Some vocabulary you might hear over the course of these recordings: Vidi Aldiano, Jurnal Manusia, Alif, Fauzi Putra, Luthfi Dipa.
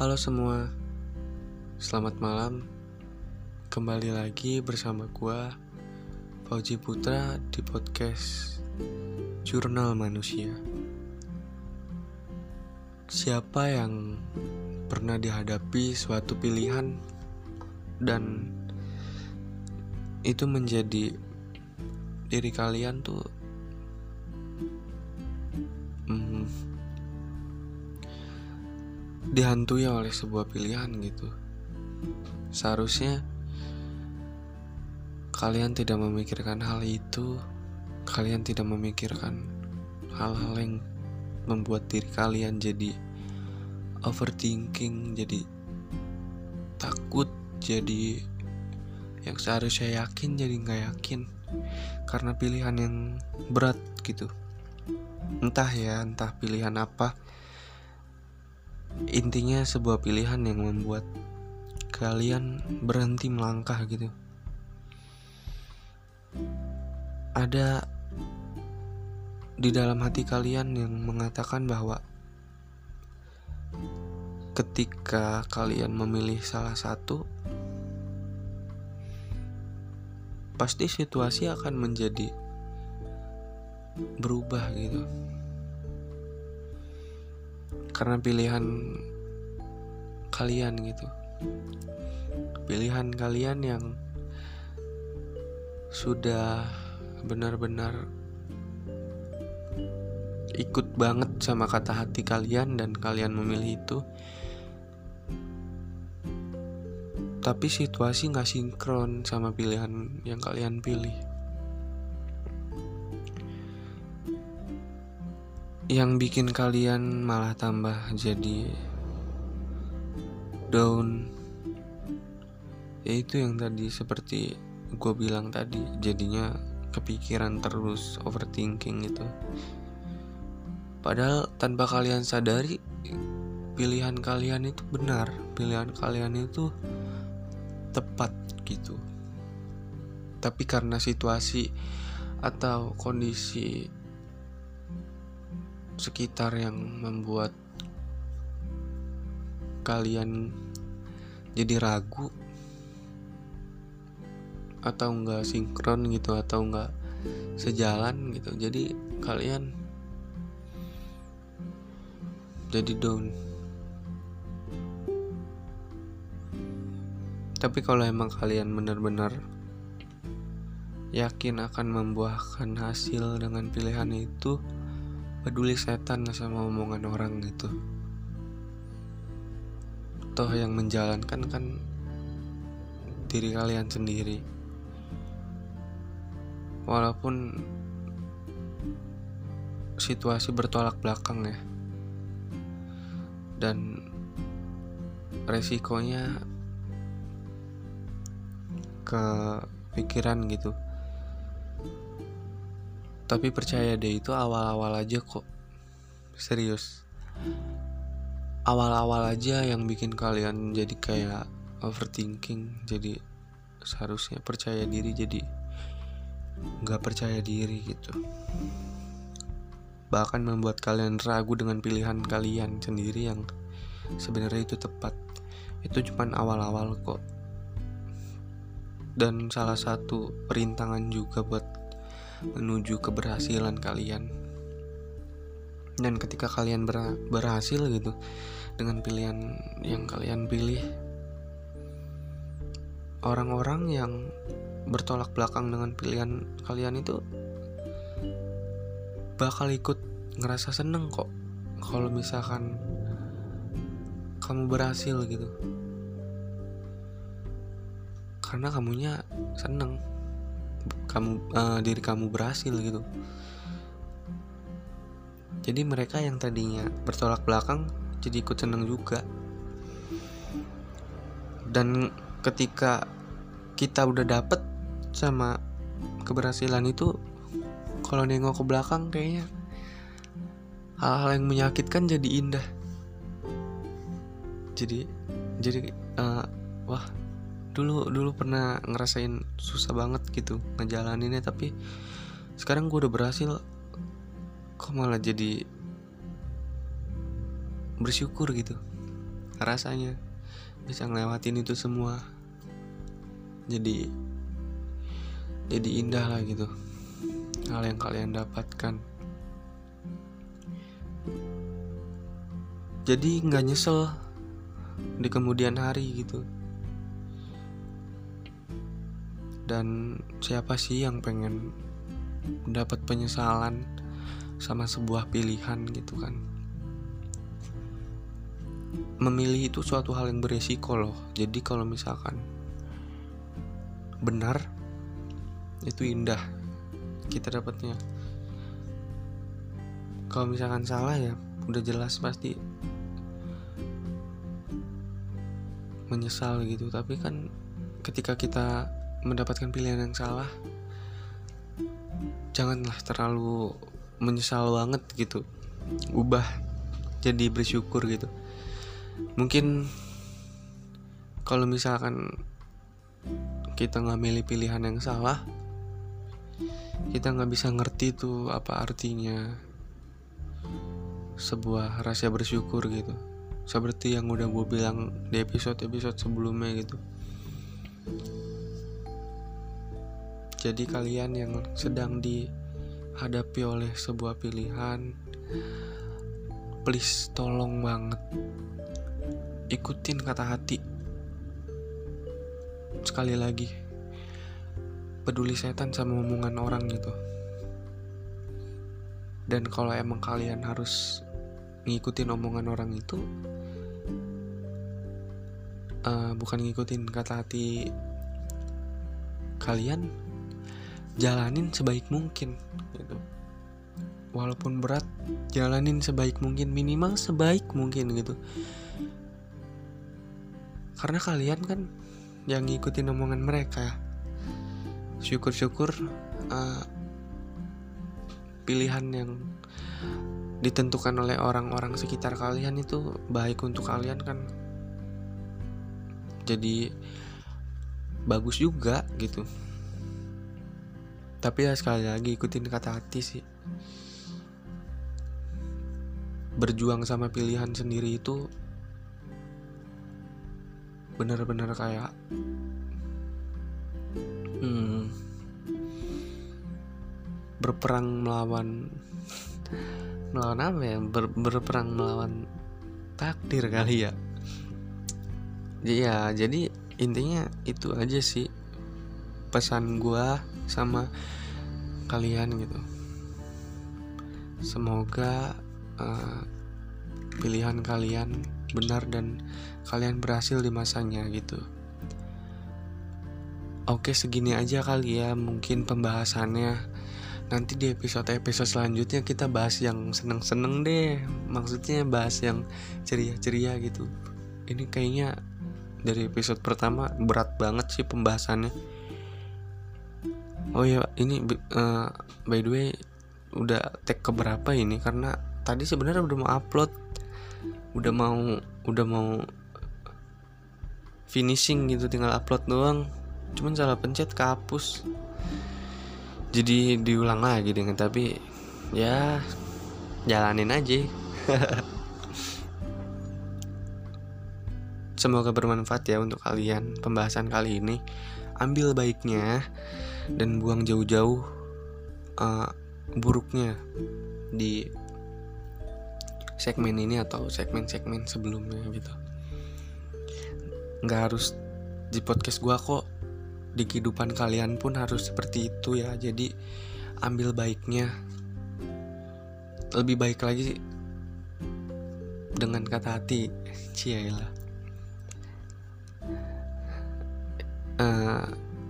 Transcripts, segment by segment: Halo semua, selamat malam. Kembali lagi bersama gua, Fauzi Putra, di podcast Jurnal Manusia. Siapa yang pernah dihadapi suatu pilihan dan itu menjadi diri kalian tuh dihantui oleh sebuah pilihan gitu. Seharusnya kalian tidak memikirkan hal itu. Kalian tidak memikirkan hal-hal yang membuat diri kalian jadi overthinking, jadi takut, jadi yang seharusnya yakin jadi gak yakin karena pilihan yang berat gitu. Entah pilihan apa, intinya sebuah pilihan yang membuat kalian berhenti melangkah gitu. Ada di dalam hati kalian yang mengatakan bahwa ketika kalian memilih salah satu, pasti situasi akan menjadi berubah gitu. Karena pilihan kalian gitu, pilihan kalian yang sudah benar-benar ikut banget sama kata hati kalian dan kalian memilih itu, tapi situasi gak sinkron sama pilihan yang kalian pilih. Yang bikin kalian malah tambah jadi down, yaitu yang tadi seperti gue bilang tadi, jadinya kepikiran terus, overthinking gitu. Padahal tanpa kalian sadari, pilihan kalian itu benar, pilihan kalian itu tepat gitu. Tapi karena situasi atau kondisi sekitar yang membuat kalian jadi ragu atau nggak sinkron gitu, atau nggak sejalan gitu, jadi kalian jadi down. Tapi kalau emang kalian benar-benar yakin akan membuahkan hasil dengan pilihan itu, peduli setan sama omongan orang gitu. Toh yang menjalankan kan diri kalian sendiri. Walaupun situasi bertolak belakang ya, dan resikonya kepikiran gitu. Tapi percaya deh, itu awal-awal aja kok. Serius, awal-awal aja yang bikin kalian jadi kayak overthinking, jadi seharusnya percaya diri jadi gak percaya diri gitu. Bahkan membuat kalian ragu dengan pilihan kalian sendiri yang sebenarnya itu tepat. Itu cuman awal-awal kok. Dan salah satu perintangan juga buat menuju keberhasilan kalian. Dan ketika kalian berhasil gitu dengan pilihan yang kalian pilih, orang-orang yang bertolak belakang dengan pilihan kalian itu bakal ikut ngerasa seneng kok kalau misalkan kamu berhasil gitu, karena kamunya seneng, diri kamu berhasil gitu. Jadi mereka yang tadinya bertolak belakang jadi ikut seneng juga. Dan ketika kita udah dapet sama keberhasilan itu, kalau nengok ke belakang kayaknya hal-hal yang menyakitkan jadi indah. Jadi wah, dulu pernah ngerasain susah banget gitu ngejalaninnya, tapi sekarang gue udah berhasil kok malah jadi bersyukur gitu. rasanya bisa ngelewatin itu semua, jadi indah lah gitu hal yang kalian dapatkan. Jadi nggak nyesel di kemudian hari gitu. Dan siapa sih yang pengen dapat penyesalan sama sebuah pilihan gitu kan? Memilih itu suatu hal yang beresiko loh. Jadi kalau misalkan benar, itu indah kita dapatnya. Kalau misalkan salah ya udah jelas pasti menyesal gitu. Tapi kan ketika kita mendapatkan pilihan yang salah, janganlah terlalu menyesal banget gitu. Ubah jadi bersyukur gitu. Mungkin kalau misalkan kita nggak milih pilihan yang salah, kita nggak bisa ngerti tuh apa artinya sebuah rasa bersyukur gitu. Seperti yang udah gue bilang di episode-episode sebelumnya gitu. Jadi kalian yang sedang dihadapi oleh sebuah pilihan, please tolong banget ikutin kata hati. Sekali lagi, peduli setan sama omongan orang gitu. Dan kalau emang kalian harus ngikutin omongan orang itu, bukan ngikutin kata hati kalian, jalanin sebaik mungkin gitu. Walaupun berat, jalanin sebaik mungkin, minimal sebaik mungkin gitu. Karena kalian kan yang ngikutin omongan mereka. Syukur-syukur pilihan yang ditentukan oleh orang-orang sekitar kalian itu baik untuk kalian kan. Jadi bagus juga gitu. Tapi ya sekali lagi ikutin kata hati sih. Berjuang sama pilihan sendiri itu benar-benar kayak berperang melawan apa ya? Berperang melawan takdir kali ya. Iya, jadi intinya itu aja sih pesan gua sama kalian gitu. Semoga pilihan kalian benar dan kalian berhasil di masanya gitu. Oke, segini aja kali ya mungkin pembahasannya. Nanti di episode-episode selanjutnya kita bahas yang seneng-seneng deh. Maksudnya bahas yang ceria-ceria gitu. Ini kayaknya dari episode pertama berat banget sih pembahasannya. Oh iya, ini by the way udah tag keberapa ini? Karena tadi sebenarnya udah mau upload, udah mau finishing gitu, tinggal upload doang. Cuman salah pencet kehapus. Jadi diulang lagi dengan, tapi ya jalanin aja. Semoga bermanfaat ya untuk kalian pembahasan kali ini. Ambil baiknya dan buang jauh-jauh buruknya di segmen ini atau segmen-segmen sebelumnya gitu. Nggak harus di podcast gua kok, di kehidupan kalian pun harus seperti itu ya. Jadi ambil baiknya, lebih baik lagi dengan kata hati. Cialah.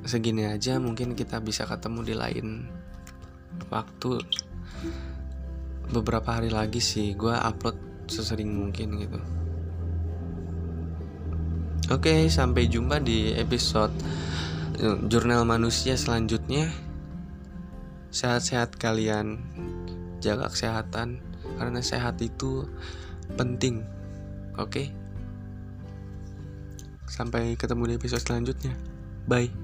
Segini aja, mungkin kita bisa ketemu di lain waktu. Beberapa hari lagi sih gue upload sesering mungkin gitu. Oke, sampai jumpa di episode Jurnal Manusia selanjutnya. Sehat-sehat kalian, jaga kesehatan, karena sehat itu penting. Oke, sampai ketemu di episode selanjutnya. Bye.